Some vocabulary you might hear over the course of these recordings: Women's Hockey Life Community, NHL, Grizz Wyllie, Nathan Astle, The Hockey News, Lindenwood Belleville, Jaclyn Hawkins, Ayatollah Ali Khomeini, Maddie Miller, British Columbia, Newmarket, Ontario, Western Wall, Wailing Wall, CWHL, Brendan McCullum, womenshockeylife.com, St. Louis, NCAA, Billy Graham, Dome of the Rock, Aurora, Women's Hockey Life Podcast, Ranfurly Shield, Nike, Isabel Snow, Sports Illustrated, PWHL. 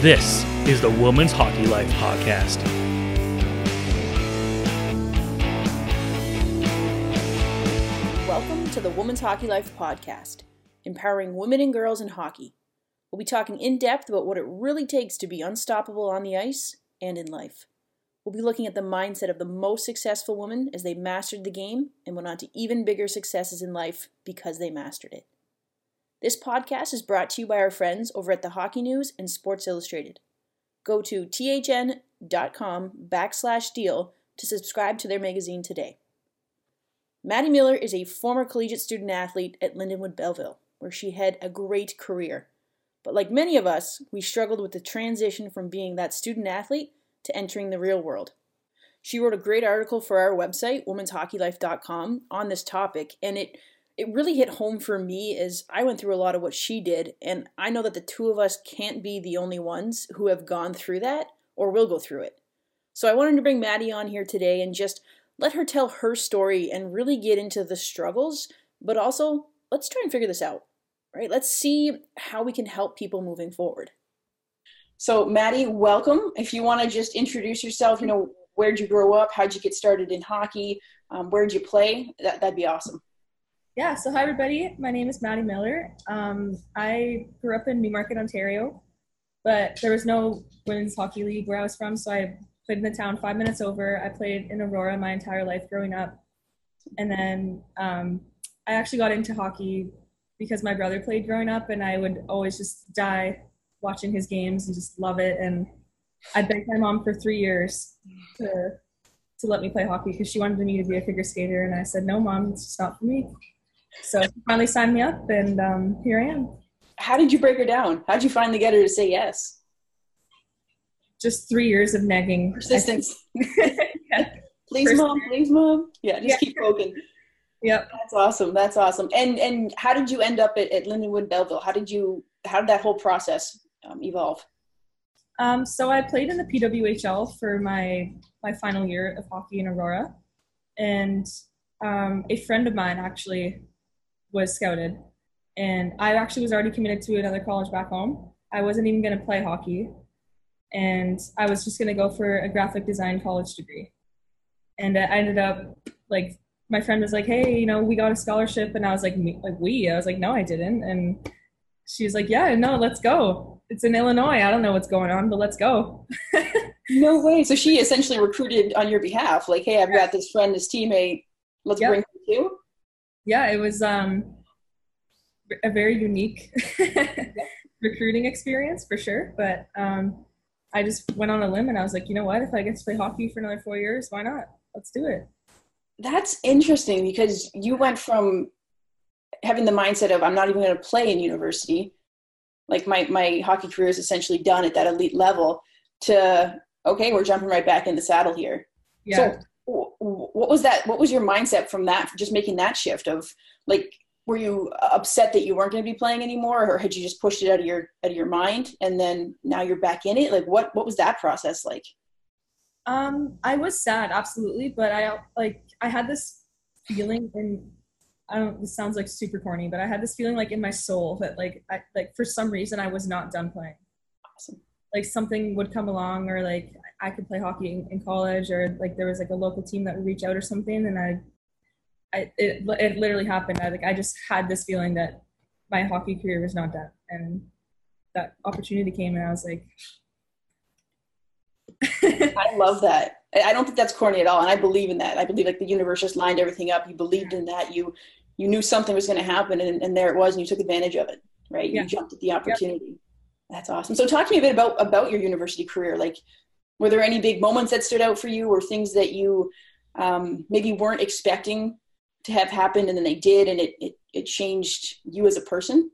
This is the Women's Hockey Life Podcast. Welcome to the Women's Hockey Life Podcast, empowering women and girls in hockey. We'll be talking in depth about what it really takes to be unstoppable on the ice and in life. We'll be looking at the mindset of the most successful women as they mastered the game and went on to even bigger successes in life because they mastered it. This podcast is brought to you by our friends over at The Hockey News and Sports Illustrated. Go to THN.com/deal to subscribe to their magazine today. Maddie Miller is a former collegiate student athlete at Lindenwood Belleville, where she had a great career. But like many of us, we struggled with the transition from being that student athlete to entering the real world. She wrote a great article for our website, womenshockeylife.com, on this topic, and it really hit home for me as I went through a lot of what she did, and I know that the two of us can't be the only ones who have gone through that or will go through it. So I wanted to bring Maddie on here today and just let her tell her story and really get into the struggles, but also let's try and figure this out, right? Let's see how we can help people moving forward. So Maddie, welcome. If you want to just introduce yourself, where'd you grow up? How'd you get started in hockey? Where'd you play? That'd be awesome. Yeah. So hi everybody. My name is Maddie Miller. I grew up in Newmarket, Ontario, but there was no women's hockey league where I was from. So I played in the town 5 minutes over. I played in Aurora my entire life growing up. And then I actually got into hockey because my brother played growing up and I would always just die watching his games and just love it. And I begged my mom for 3 years to let me play hockey because she wanted me to be a figure skater. And I said, no, Mom, it's just not for me. So she finally signed me up and here I am. How did you break her down? How'd you finally get her to say yes? Just 3 years of nagging. Persistence. Yeah. Please, Persistence. Mom, please, Mom. Yeah, just keep poking. Yep. That's awesome. That's awesome. And how did you end up at Lindenwood Belleville? How did that whole process evolve? So I played in the PWHL for my final year of hockey in Aurora. And a friend of mine actually was scouted. And I actually was already committed to another college back home. I wasn't even going to play hockey. And I was just going to go for a graphic design college degree. And I ended up, like, my friend was like, hey, we got a scholarship. And I was like, I was like, no, I didn't. And she was like, yeah, no, let's go. It's in Illinois. I don't know what's going on, but let's go. No way. So she essentially recruited on your behalf. Like, hey, I've got this friend, this teammate. Let's bring her too. Yeah, it was a very unique recruiting experience for sure. But I just went on a limb and I was like, you know what? If I get to play hockey for another 4 years, why not? Let's do it. That's interesting because you went from having the mindset of I'm not even going to play in university, like my hockey career is essentially done at that elite level, to okay, we're jumping right back in the saddle here. Yeah. So what was that? What was your mindset from that? Just making that shift of like, were you upset that you weren't going to be playing anymore, or had you just pushed it out of your mind and then now you're back in it? Like, what was that process like? I was sad, absolutely, but I had this feeling in, this sounds like super corny, but I had this feeling like in my soul that I for some reason I was not done playing. Awesome. Like something would come along, or like I could play hockey in college, or like there was like a local team that would reach out or something, and it literally happened. I just had this feeling that my hockey career was not done, and that opportunity came, and I was like. I love that. I don't think that's corny at all. And I believe in that. I believe like the universe just lined everything up. You believed in that. You knew something was going to happen and there it was, and you took advantage of it, right? Yeah. You jumped at the opportunity. Yep. That's awesome. So talk to me a bit about your university career. Like, were there any big moments that stood out for you, or things that you maybe weren't expecting to have happened and then they did, and it changed you as a person?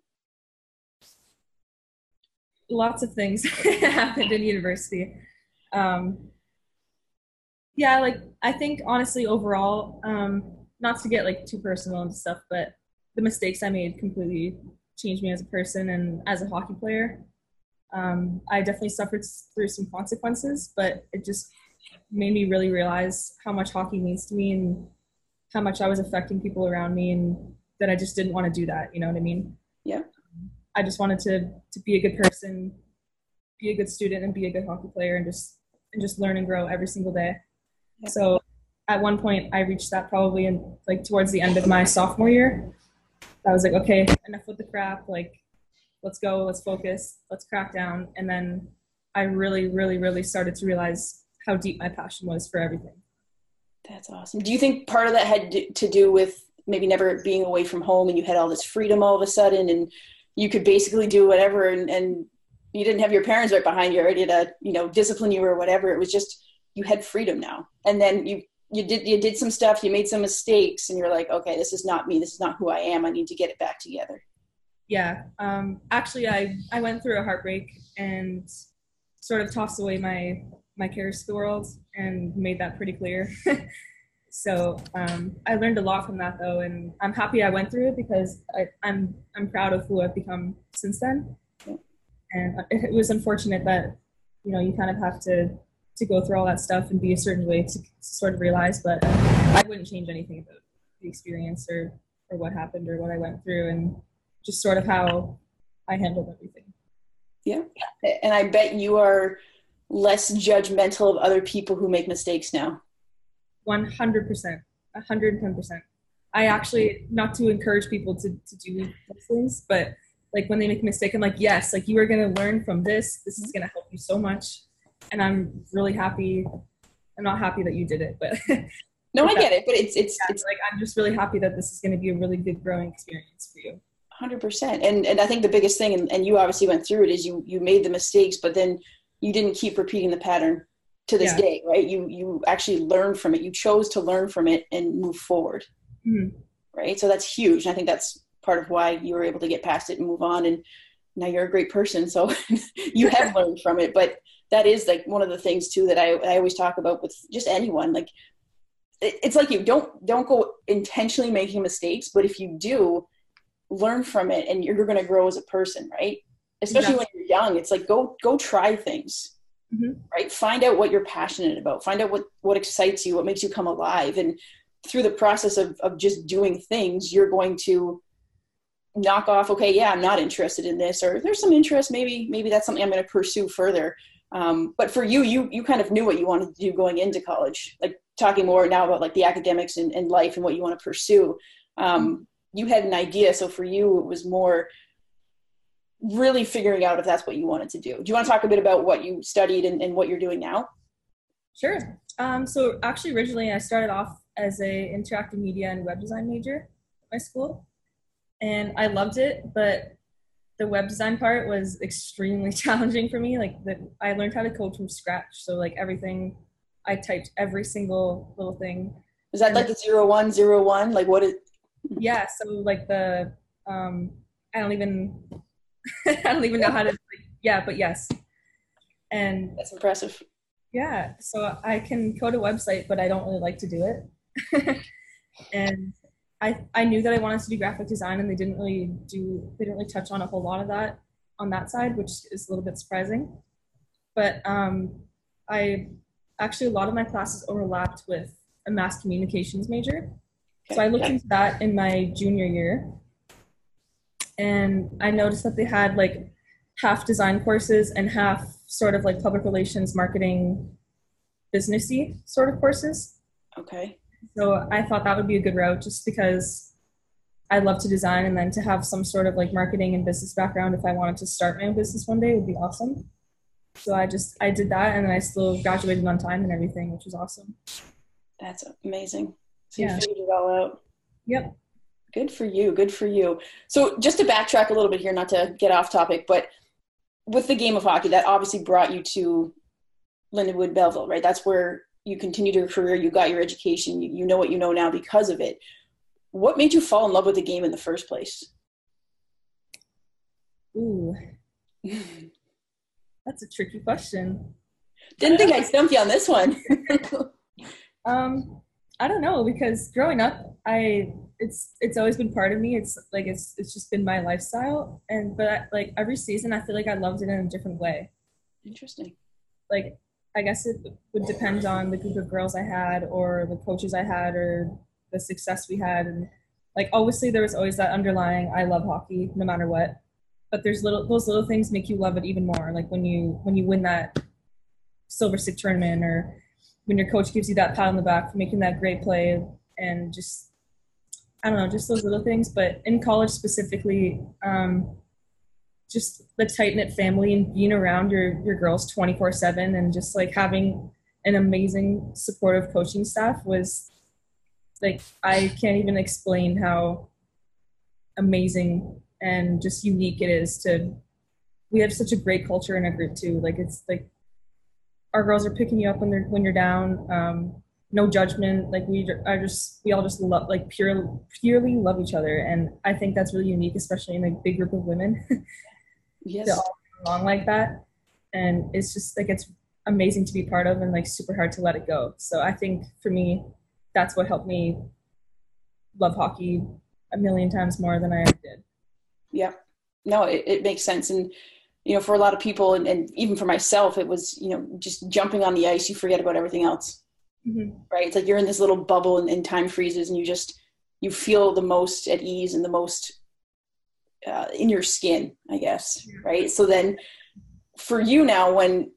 Lots of things happened in university. Yeah, like I think honestly overall, not to get like too personal and stuff, but the mistakes I made completely changed me as a person and as a hockey player. I definitely suffered through some consequences, but it just made me really realize how much hockey means to me and how much I was affecting people around me, and that I just didn't want to do that. You know what I mean? Yeah. I just wanted to be a good person be a good student and be a good hockey player and just learn and grow every single day. Yeah. So at one point I reached that probably in like towards the end of my sophomore year. I was like, okay, enough with the crap. Like, let's go, let's focus, let's crack down. And then I really, really, really started to realize how deep my passion was for everything. That's awesome. Do you think part of that had to do with maybe never being away from home, and you had all this freedom all of a sudden, and you could basically do whatever, and you didn't have your parents right behind you already to, you know, discipline you or whatever? It was just, you had freedom now. And then you did some stuff, you made some mistakes, and you're like, okay, this is not me. This is not who I am. I need to get it back together. Yeah. Actually, I went through a heartbreak and sort of tossed away my cares to the world and made that pretty clear. So I learned a lot from that, though, and I'm happy I went through it because I'm proud of who I've become since then. And it was unfortunate that, you know, you kind of have to go through all that stuff and be a certain way to sort of realize, but I wouldn't change anything about the experience or what happened or what I went through, and just sort of how I handled everything. Yeah. And I bet you are less judgmental of other people who make mistakes now. 100%, 110%. I actually, not to encourage people to do those things, but like when they make a mistake, I'm like, yes, like you are going to learn from this. This is going to help you so much. And I'm really happy. I'm not happy that you did it, but no, I get it. But it's like, I'm just really happy that this is going to be a really good growing experience for you. 100%. And I think the biggest thing, and you obviously went through it, is you made the mistakes, but then you didn't keep repeating the pattern to this day, right? You actually learned from it. You chose to learn from it and move forward. Mm-hmm. Right. So that's huge. And I think that's part of why you were able to get past it and move on. And now you're a great person. So you have learned from it, but that is like one of the things too, that I always talk about with just anyone. Like, it's like, you don't go intentionally making mistakes, but if you do, learn from it, and you're going to grow as a person, right? Especially when you're young, it's like, go try things, mm-hmm. right? Find out what you're passionate about, find out what excites you, what makes you come alive. And through the process of just doing things, you're going to knock off, okay, yeah, I'm not interested in this, or there's some interest, maybe that's something I'm going to pursue further. But for you kind of knew what you wanted to do going into college, like talking more now about like the academics and life and what you want to pursue. You had an idea. So for you, it was more really figuring out if that's what you wanted to do. Do you want to talk a bit about what you studied and what you're doing now? Sure. So actually, originally, I started off as an interactive media and web design major at my school. And I loved it, but the web design part was extremely challenging for me. Like, I learned how to code from scratch. So like everything, I typed every single little thing. Is that like the 0101? Like what is? Yeah. So like the, I don't even know how to, like, yeah, but yes. And that's impressive. Yeah. So I can code a website, but I don't really like to do it. And I knew that I wanted to do graphic design, and they didn't really touch on a whole lot of that on that side, which is a little bit surprising. But I actually, a lot of my classes overlapped with a mass communications major. So I looked into that in my junior year, and I noticed that they had like half design courses and half sort of like public relations, marketing, businessy sort of courses. Okay. So I thought that would be a good route, just because I love to design, and then to have some sort of like marketing and business background, if I wanted to start my own business one day, would be awesome. So I did that, and then I still graduated on time and everything, which was awesome. That's amazing. So you figured it all out. Yep. Good for you. Good for you. So just to backtrack a little bit here, not to get off topic, but with the game of hockey, that obviously brought you to Lindenwood Belleville, right? That's where you continued your career. You got your education. You know what you know now because of it. What made you fall in love with the game in the first place? Ooh, that's a tricky question. Didn't think I'd stump you on this one. I don't know, because growing up, it's always been part of me. It's like, it's just been my lifestyle. But every season, I feel like I loved it in a different way. Interesting. Like, I guess it would depend on the group of girls I had, or the coaches I had, or the success we had. And like, obviously there was always that underlying, I love hockey no matter what, but there's those little things make you love it even more. Like when you win that Silver Stick tournament, or when your coach gives you that pat on the back for making that great play, and just, I don't know, just those little things. But in college specifically, just the tight-knit family and being around your girls 24/7, and just like having an amazing supportive coaching staff was like, I can't even explain how amazing and just unique it is to, we have such a great culture in our group too. Like it's like, our girls are picking you up when you're down, no judgment. Like we all just love, like purely love each other. And I think that's really unique, especially in a big group of women. Yes. To all get along like that. And it's just like, it's amazing to be part of and like super hard to let it go. So I think for me, that's what helped me love hockey a million times more than I ever did. Yeah, no, it makes sense. And you know, for a lot of people, and even for myself, it was, you know, just jumping on the ice, you forget about everything else, mm-hmm. right? It's like you're in this little bubble and time freezes, and you feel the most at ease and the most in your skin, I guess, yeah. right? So then for you now, when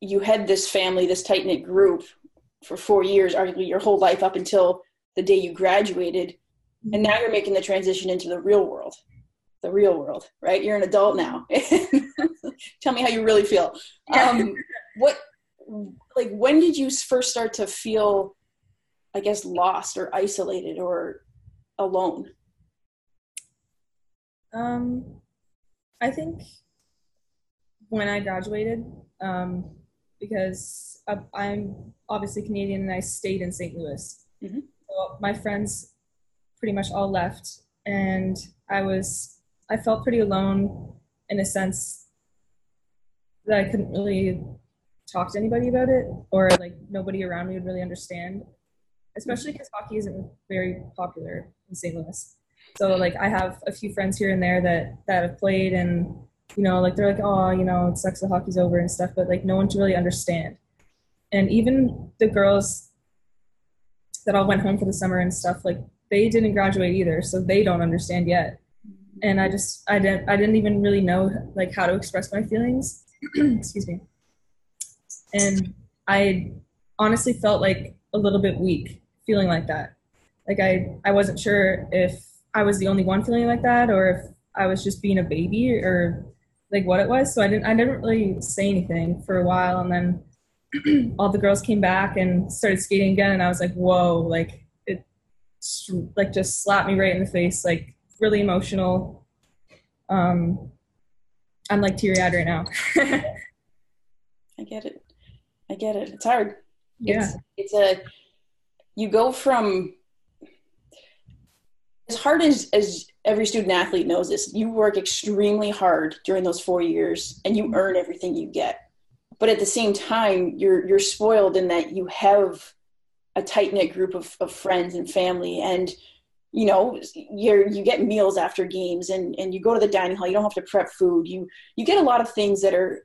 you had this family, this tight-knit group for 4 years, arguably your whole life up until the day you graduated, mm-hmm. and now you're making the transition into the real world, right? You're an adult now. Tell me how you really feel. When did you first start to feel, I guess, lost or isolated or alone? I think when I graduated, because I'm obviously Canadian and I stayed in St. Louis. Mm-hmm. So my friends pretty much all left, and I felt pretty alone in a sense that I couldn't really talk to anybody about it, or like nobody around me would really understand, especially because hockey isn't very popular in St. Louis. So like I have a few friends here and there that have played, and you know, like they're like, oh, you know, it sucks that hockey's over and stuff, but like no one to really understand. And even the girls that all went home for the summer and stuff, like they didn't graduate either, so they don't understand yet. And I didn't even really know like how to express my feelings. Excuse me. And I honestly felt like a little bit weak feeling like that. Like I wasn't sure if I was the only one feeling like that, or if I was just being a baby, or like what it was. So I didn't really say anything for a while. And then all the girls came back and started skating again. And I was like, whoa, like it like just slapped me right in the face. Like, really emotional. I'm like teary-eyed right now. I get it. It's hard. Yeah. You go from, as hard as every student athlete knows this, you work extremely hard during those 4 years and you earn everything you get. But at the same time, you're spoiled in that you have a tight-knit group of friends and family, and you know, you get meals after games, and you go to the dining hall. You don't have to prep food. You get a lot of things that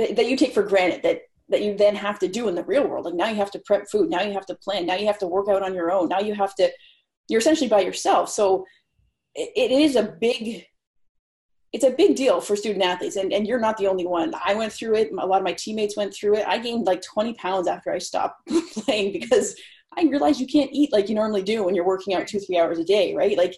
you take for granted that you then have to do in the real world. Like now you have to prep food. Now you have to plan. Now you have to work out on your own. Now you're essentially by yourself. So it's a big deal for student athletes, and you're not the only one. I went through it. A lot of my teammates went through it. I gained like 20 pounds after I stopped playing, because I realize you can't eat like you normally do when you're working out 2-3 hours a day, right? Like,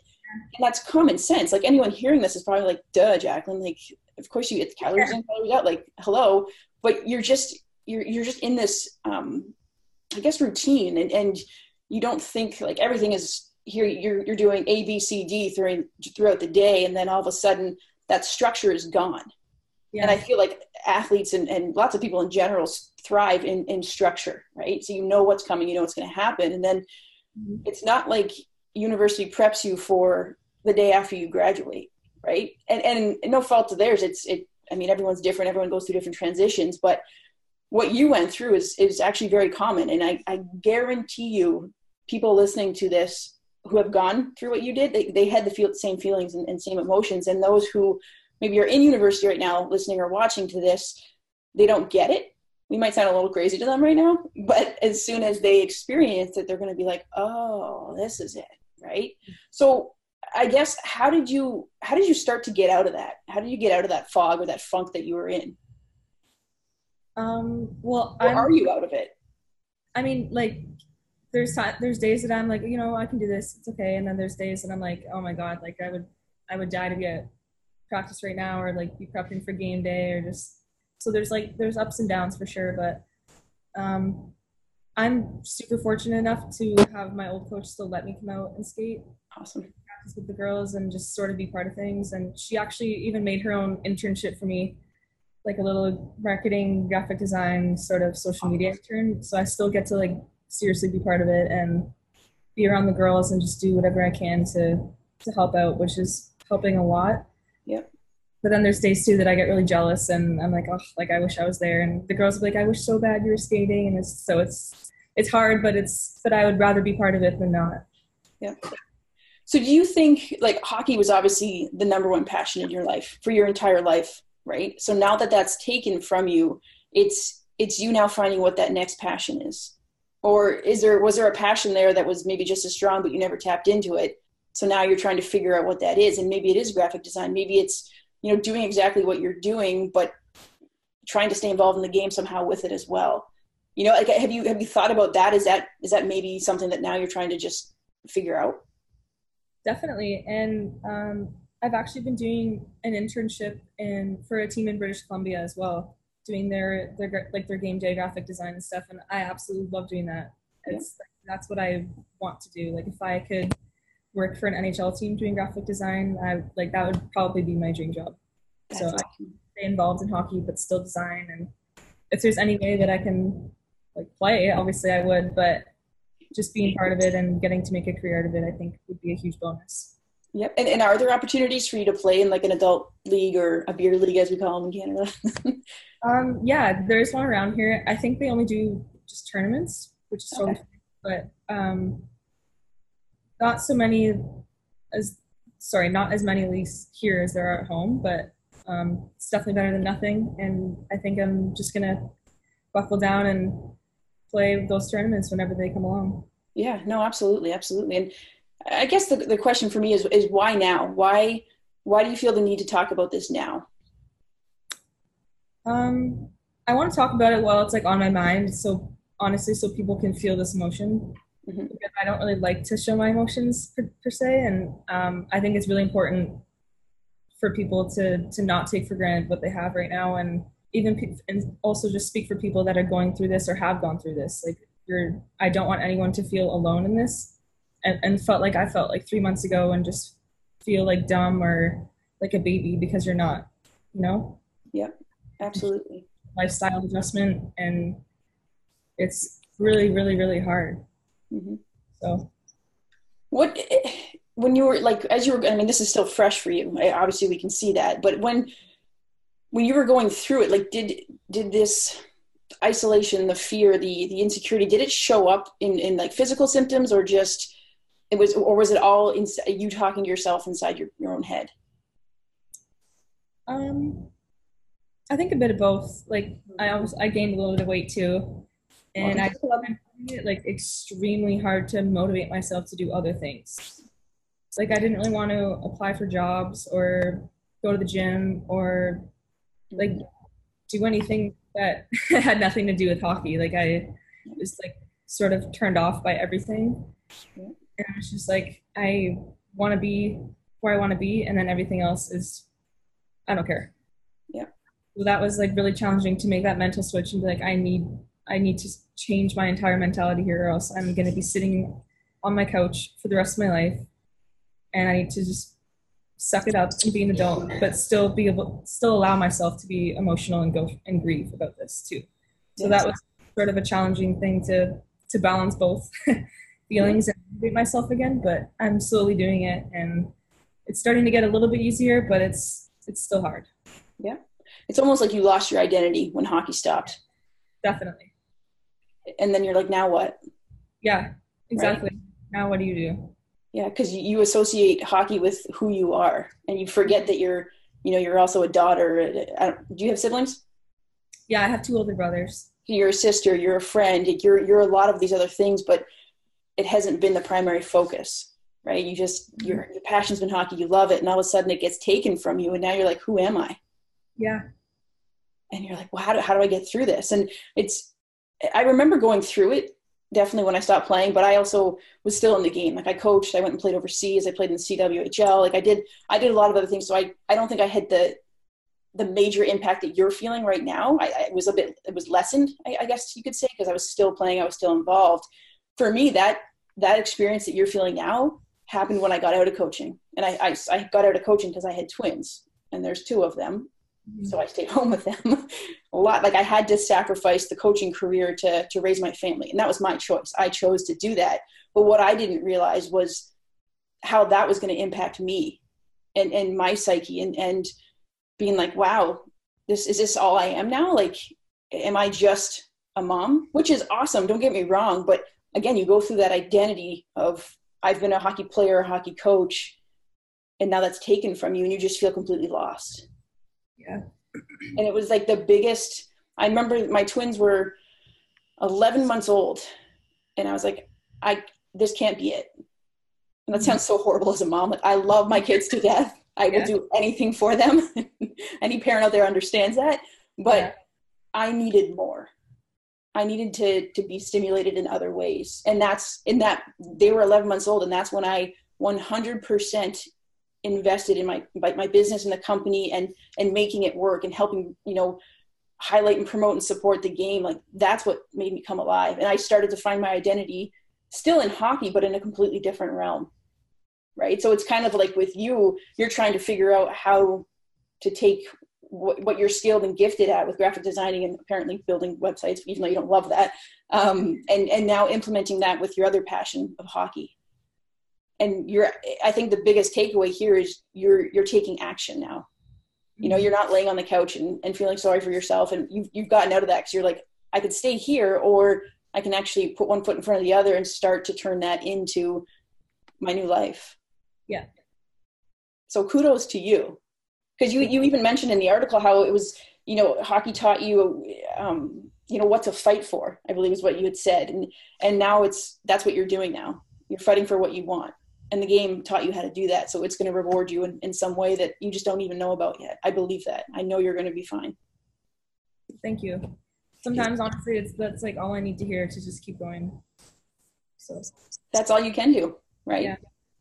and that's common sense. Like anyone hearing this is probably like, duh, Jacqueline, like, of course you get calories in, calories out, like, hello. But you're just in this, I guess, routine, and you don't think like everything is here. You're doing A, B, C, D throughout the day. And then all of a sudden that structure is gone. Yeah. And I feel like athletes and lots of people in general thrive in structure, right? So you know what's coming, you know what's going to happen. And then it's not like university preps you for the day after you graduate, right? And no fault to theirs. I mean, everyone's different. Everyone goes through different transitions. But what you went through is actually very common. And I guarantee you, people listening to this who have gone through what you did, they had the same feelings and same emotions. And those who maybe you're in university right now listening or watching to this, they don't get it. We might sound a little crazy to them right now, but as soon as they experience it, they're going to be like, oh, this is it, right? So I guess, how did you start to get out of that? How did you get out of that fog or that funk that you were in? Are you out of it? I mean, like, there's days that I'm like, you know, I can do this, it's okay. And then there's days that I'm like, oh my God, like I would die to be at practice right now, or like be prepping for game day, or just, so there's ups and downs for sure. But I'm super fortunate enough to have my old coach still let me come out and skate. Awesome. Practice with the girls and just sort of be part of things. And she actually even made her own internship for me, like a little marketing, graphic design, sort of social media intern. So I still get to like seriously be part of it and be around the girls and just do whatever I can to help out, which is helping a lot. Yep. But then there's days too that I get really jealous and I'm like, oh, like I wish I was there. And the girls are like, I wish so bad you were skating. And it's hard, but I would rather be part of it than not. Yeah. So do you think, like, hockey was obviously the number one passion in your life for your entire life, right? So now that that's taken from you, it's you now finding what that next passion is. Or was there a passion there that was maybe just as strong, but you never tapped into it? So now you're trying to figure out what that is. And maybe it is graphic design. Maybe it's, you know, doing exactly what you're doing, but trying to stay involved in the game somehow with it as well. You know, like, have you thought about that? Is that maybe something that now you're trying to just figure out? Definitely. And I've actually been doing an internship for a team in British Columbia as well, doing their game day graphic design and stuff. And I absolutely love doing that. That's what I want to do. Like, if I could work for an NHL team doing graphic design, that would probably be my dream job. That's so awesome. I can stay involved in hockey, but still design. And if there's any way that I can like play, obviously I would, but just being part of it and getting to make a career out of it, I think would be a huge bonus. Yep. And are there opportunities for you to play in like an adult league or a beer league, as we call them in Canada? Yeah, there's one around here. I think they only do just tournaments, which is okay. Totally fun, but not as many leagues here as there are at home, but it's definitely better than nothing. And I think I'm just going to buckle down and play those tournaments whenever they come along. Yeah, no, absolutely. Absolutely. And I guess the question for me is why now? Why do you feel the need to talk about this now? I want to talk about it while it's like on my mind. So honestly, so people can feel this emotion. Mm-hmm. Because I don't really like to show my emotions per se. And I think it's really important for people to not take for granted what they have right now. And also just speak for people that are going through this or have gone through this. Like, I don't want anyone to feel alone in this and felt like I felt like 3 months ago and just feel like dumb or like a baby because you're not, you know? Yep. Absolutely. Lifestyle adjustment. And it's really, really, really hard. Mm-hmm. So I mean, this is still fresh for you. Obviously we can see that, but when you were going through it, like, did this isolation, the fear, the insecurity, did it show up in like physical symptoms or just, was it all inside you talking to yourself inside your own head? I think a bit of both. Like, I gained a little bit of weight too. And I love it, like, extremely hard to motivate myself to do other things. It's like I didn't really want to apply for jobs or go to the gym or like do anything that had nothing to do with hockey. Like, I was like sort of turned off by everything, and I was just like, I want to be where I want to be, and then everything else is, I don't care. Yeah. So that was like really challenging to make that mental switch and be like, I need to change my entire mentality here, or else I'm going to be sitting on my couch for the rest of my life. And I need to just suck it up and be an adult, but still allow myself to be emotional and go and grieve about this too. So that was sort of a challenging thing to balance both feelings and motivate myself again, but I'm slowly doing it and it's starting to get a little bit easier, but it's still hard. Yeah. It's almost like you lost your identity when hockey stopped. Definitely. And then you're like, now what? Yeah, exactly. Right? Now what do you do? Yeah, because you associate hockey with who you are, and you forget that you're also a daughter. Do you have siblings? Yeah, I have two older brothers. You're a sister. You're a friend. You're a lot of these other things, but it hasn't been the primary focus. right? You just, your passion's been hockey, you love it, and all of a sudden it gets taken from you, and now you're like, who am I? Yeah. And you're like, well, how do I get through this? And it's, I remember going through it definitely when I stopped playing, but I also was still in the game. Like I coached, I went and played overseas. I played in the CWHL. Like I did a lot of other things. So I don't think I had the major impact that you're feeling right now. It was lessened, I guess you could say, because I was still playing. I was still involved. For me, that experience that you're feeling now happened when I got out of coaching. And I got out of coaching because I had twins, and there's two of them. Mm-hmm. So I stayed home with them a lot. Like I had to sacrifice the coaching career to raise my family. And that was my choice. I chose to do that. But what I didn't realize was how that was going to impact me and my psyche and being like, wow, is this all I am now? Like, am I just a mom? Which is awesome. Don't get me wrong. But again, you go through that identity of I've been a hockey player, a hockey coach, and now that's taken from you and you just feel completely lost. Yeah. And it was like the biggest, I remember my twins were 11 months old and I was like, this can't be it. And that sounds so horrible as a mom. Like I love my kids to death. I will do anything for them. Any parent out there understands that, but I needed more. I needed to be stimulated in other ways. And that's in that they were 11 months old. And that's when I 100% invested in my business and the company and making it work and helping, you know, highlight and promote and support the game. Like that's what made me come alive. And I started to find my identity still in hockey, but in a completely different realm. Right. So it's kind of like with you, you're trying to figure out how to take what you're skilled and gifted at with graphic designing and apparently building websites, even though you don't love that. And now implementing that with your other passion of hockey. And I think the biggest takeaway here is you're taking action now. You know, you're not laying on the couch and feeling sorry for yourself. And you've gotten out of that because you're like, I could stay here or I can actually put one foot in front of the other and start to turn that into my new life. Yeah. So kudos to you. Because you even mentioned in the article how it was, you know, hockey taught you, you know, what to fight for, I believe is what you had said. And now that's what you're doing now. You're fighting for what you want. And the game taught you how to do that. So it's going to reward you in some way that you just don't even know about yet. I believe that. I know you're going to be fine. Thank you. Sometimes, honestly, that's like all I need to hear to just keep going. So that's all you can do, right? Yeah.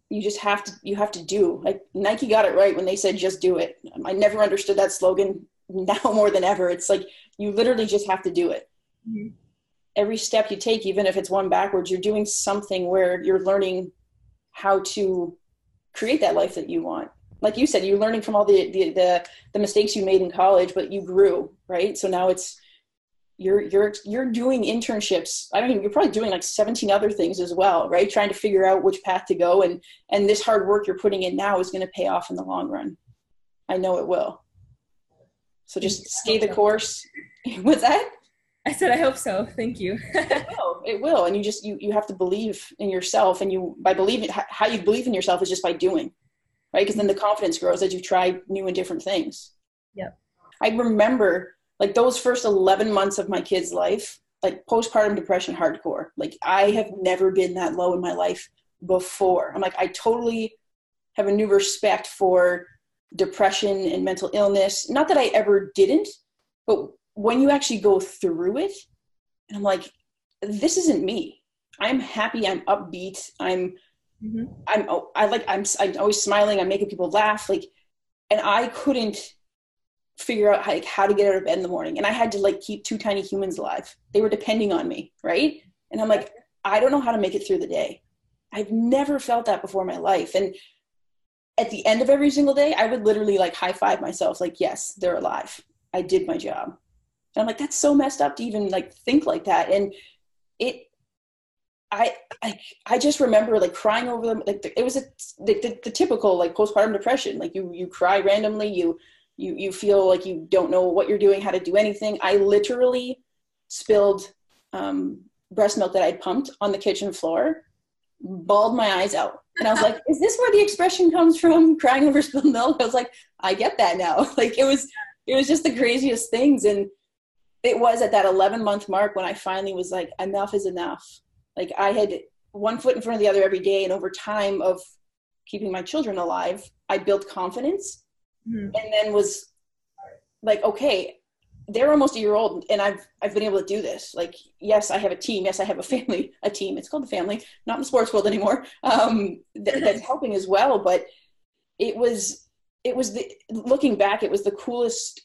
You just have to do. Like Nike got it right when they said, just do it. I never understood that slogan. Now more than ever, it's like, you literally just have to do it. Mm-hmm. Every step you take, even if it's one backwards, you're doing something where you're learning how to create that life that you want. Like you said, you're learning from all the mistakes you made in college, but you grew, right? So now it's, you're doing internships. I mean, you're probably doing like 17 other things as well, right? Trying to figure out which path to go. And this hard work you're putting in now is going to pay off in the long run. I know it will. So just stay the course. What's that? I said, I hope so. Thank you. It will. And you just, you have to believe in yourself, and how you believe in yourself is just by doing, right? Because then the confidence grows as you try new and different things. Yep. I remember like those first 11 months of my kid's life, like postpartum depression, hardcore. Like I have never been that low in my life before. I'm like, I totally have a new respect for depression and mental illness. Not that I ever didn't, but when you actually go through it, and I'm like, this isn't me. I'm happy. I'm upbeat. I'm always smiling. I'm making people laugh. Like, and I couldn't figure out how to get out of bed in the morning. And I had to like keep two tiny humans alive. They were depending on me. Right. And I'm like, I don't know how to make it through the day. I've never felt that before in my life. And at the end of every single day, I would literally like high five myself. Like, yes, they're alive. I did my job. And I'm like, that's so messed up to even like think like that. And I just remember like crying over them. Like it was the typical like postpartum depression. Like you cry randomly. You feel like you don't know what you're doing, how to do anything. I literally spilled breast milk that I pumped on the kitchen floor, bawled my eyes out. And I was like, is this where the expression comes from? Crying over spilled milk? I was like, I get that now. Like it was just the craziest things. And it was at that 11-month mark when I finally was like, enough is enough. Like I had one foot in front of the other every day. And over time of keeping my children alive, I built confidence and then was like, okay, they're almost a year old and I've been able to do this. Like, yes, I have a team. Yes, I have a family, a team. It's called the family, not in the sports world anymore. That's helping as well. But it was looking back, it was the coolest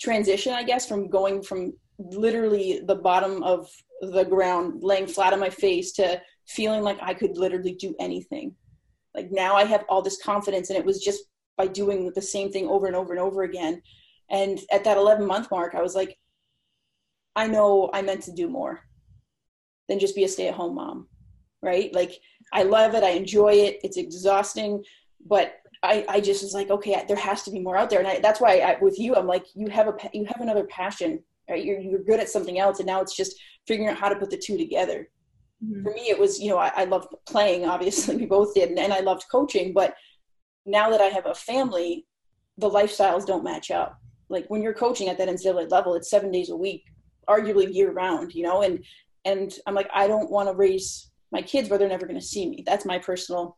transition, I guess, from going from literally the bottom of the ground, laying flat on my face, to feeling like I could literally do anything. Like, now I have all this confidence, and it was just by doing the same thing over and over and over again. And at that 11-month mark, I was like, I know I meant to do more than just be a stay-at-home mom, right? Like, I love it. I enjoy it. It's exhausting. But I just was like, okay, there has to be more out there. And that's why with you, I'm like, you have another passion, right? You're good at something else. And now it's just figuring out how to put the two together. Mm-hmm. For me, it was, I loved playing, obviously, we both did. And I loved coaching. But now that I have a family, the lifestyles don't match up. Like, when you're coaching at that NCAA level, it's 7 days a week, arguably year round, and I'm like, I don't want to raise my kids where they're never going to see me. That's my personal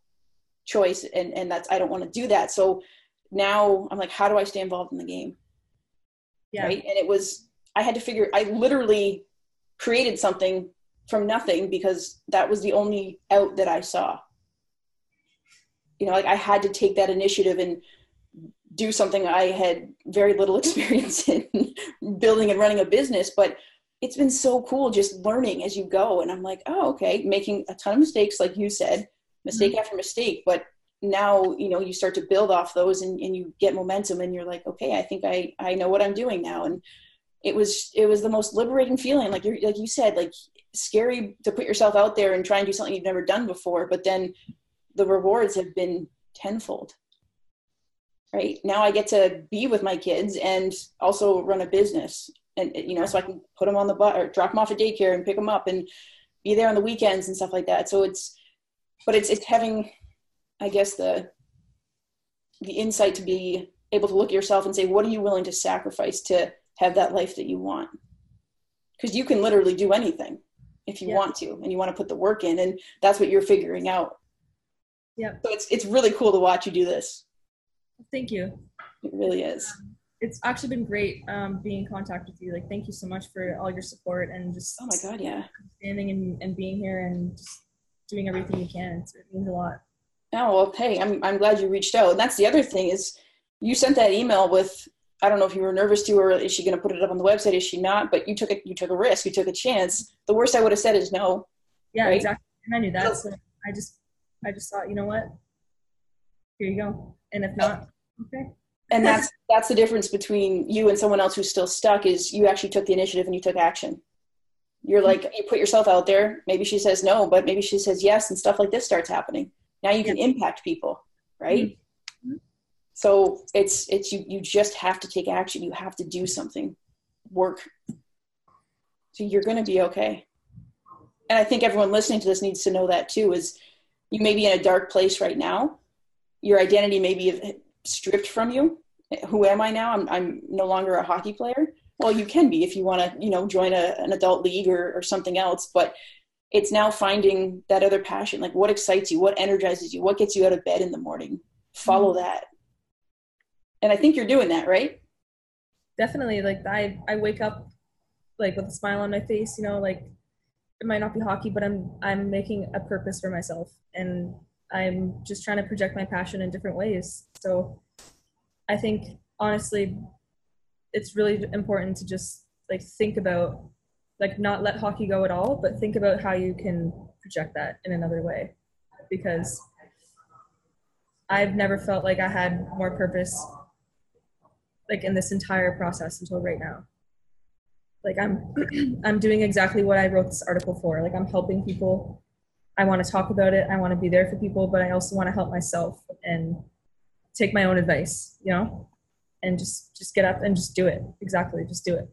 choice. And I don't want to do that. So now I'm like, how do I stay involved in the game? Yeah. Right. And I literally created something from nothing, because that was the only out that I saw, like, I had to take that initiative and do something I had very little experience in, building and running a business. But it's been so cool just learning as you go. And I'm like, oh, okay, making a ton of mistakes, like you said, mistake after mistake. But now, you start to build off those and you get momentum, and you're like, okay, I think I know what I'm doing now. And it was the most liberating feeling. Like you said, like, scary to put yourself out there and try and do something you've never done before. But then the rewards have been tenfold. Right now I get to be with my kids and also run a business, and, so I can put them on the bus or drop them off at daycare and pick them up and be there on the weekends and stuff like that. So it's having, I guess, the insight to be able to look at yourself and say, what are you willing to sacrifice to have that life that you want? Cause you can literally do anything if you want to, and you want to put the work in, and that's what you're figuring out. Yeah. So it's really cool to watch you do this. Thank you. It really is. It's actually been great being in contact with you. Like, thank you so much for all your support and just oh my God, yeah, standing and being here and just doing everything you can. It means a lot. Oh well, hey, I'm glad you reached out. And that's the other thing is, you sent that email with, I don't know if you were nervous to, or is she going to put it up on the website? Is she not? But you took a risk. You took a chance. The worst I would have said is no. Yeah, right? Exactly. And I knew that. So I just thought, you know what? Here you go. And if not, okay. And that's the difference between you and someone else who's still stuck, is you actually took the initiative and you took action. You're like, you put yourself out there. Maybe she says no, but maybe she says yes, and stuff like this starts happening. Now you can impact people, right? Mm-hmm. So it's you just have to take action. You have to do something, work. So you're going to be okay. And I think everyone listening to this needs to know that too, is you may be in a dark place right now. Your identity may be stripped from you. Who am I now? I'm no longer a hockey player. Well, you can be if you want to, join an adult league or something else. But it's now finding that other passion. Like, what excites you? What energizes you? What gets you out of bed in the morning? Follow that. And I think you're doing that, right? Definitely. Like, I wake up like with a smile on my face, like, it might not be hockey, but I'm making a purpose for myself, and I'm just trying to project my passion in different ways. So I think, honestly, it's really important to just like think about, like, not let hockey go at all, but think about how you can project that in another way, because I've never felt like I had more purpose like in this entire process until right now. Like, I'm doing exactly what I wrote this article for. Like, I'm helping people. I want to talk about it. I want to be there for people, but I also want to help myself and take my own advice, and just get up and just do it. Exactly. Just do it.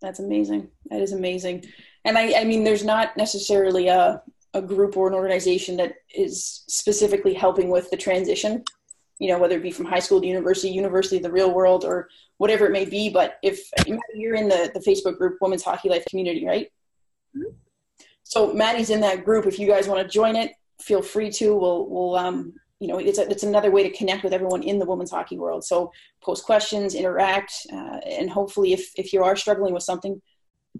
That's amazing. That is amazing. And I mean, there's not necessarily a group or an organization that is specifically helping with the transition, whether it be from high school to university, the real world, or whatever it may be. But if you're in the Facebook group, Women's Hockey Life Community, right? Mm-hmm. So Maddie's in that group. If you guys want to join it, feel free to. We'll you know, it's another way to connect with everyone in the women's hockey world. So post questions, interact, and hopefully if you are struggling with something,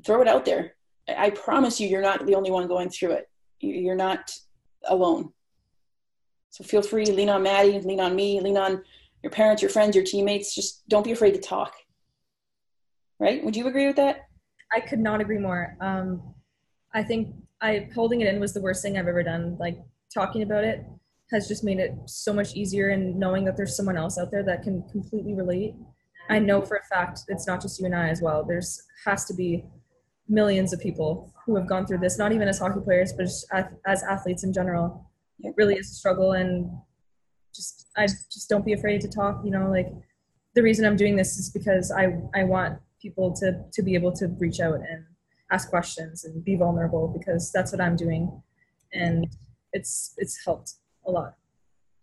throw it out there. I promise you, you're not the only one going through it. You're not alone. So feel free to lean on Maddie, lean on me, lean on your parents, your friends, your teammates. Just don't be afraid to talk. Right? Would you agree with that? I could not agree more. I think holding it in was the worst thing I've ever done. Like, talking about it has just made it so much easier, and knowing that there's someone else out there that can completely relate. I know for a fact it's not just you and I as well. There's has to be millions of people who have gone through this, not even as hockey players, but just as athletes in general. It really is a struggle, and just don't be afraid to talk. You know, like, the reason I'm doing this is because I want people to be able to reach out and ask questions and be vulnerable, because that's what I'm doing, and it's helped a lot.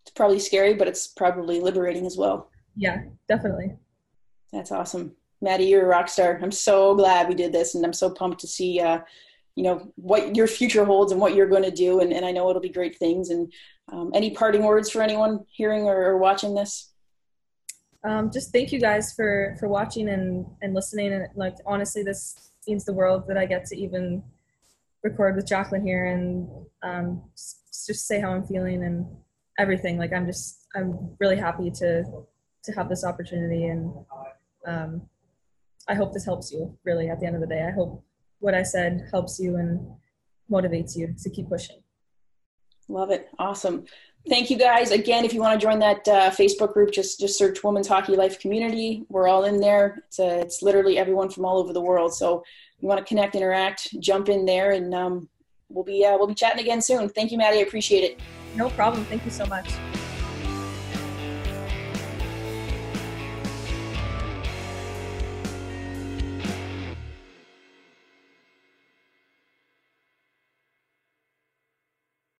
It's probably scary, but it's probably liberating as well. Yeah, definitely. That's awesome. Maddie, you're a rock star. I'm so glad we did this, and I'm so pumped to see, you know, what your future holds and what you're going to do. And I know it'll be great things. And any parting words for anyone hearing or watching this? Just thank you guys for watching and listening. And, like, honestly, this means the world that I get to even record with Jacqueline here and just say how I'm feeling and everything. Like, I'm really happy to have this opportunity, and I hope this helps you, really, at the end of the day. I hope what I said helps you and motivates you to keep pushing. Love it. Awesome. Thank you guys. Again, if you want to join that Facebook group, just search Women's Hockey Life Community. We're all in there. It's literally everyone from all over the world. So if you want to connect, interact, jump in there, and we'll be chatting again soon. Thank you, Maddie. I appreciate it. No problem. Thank you so much.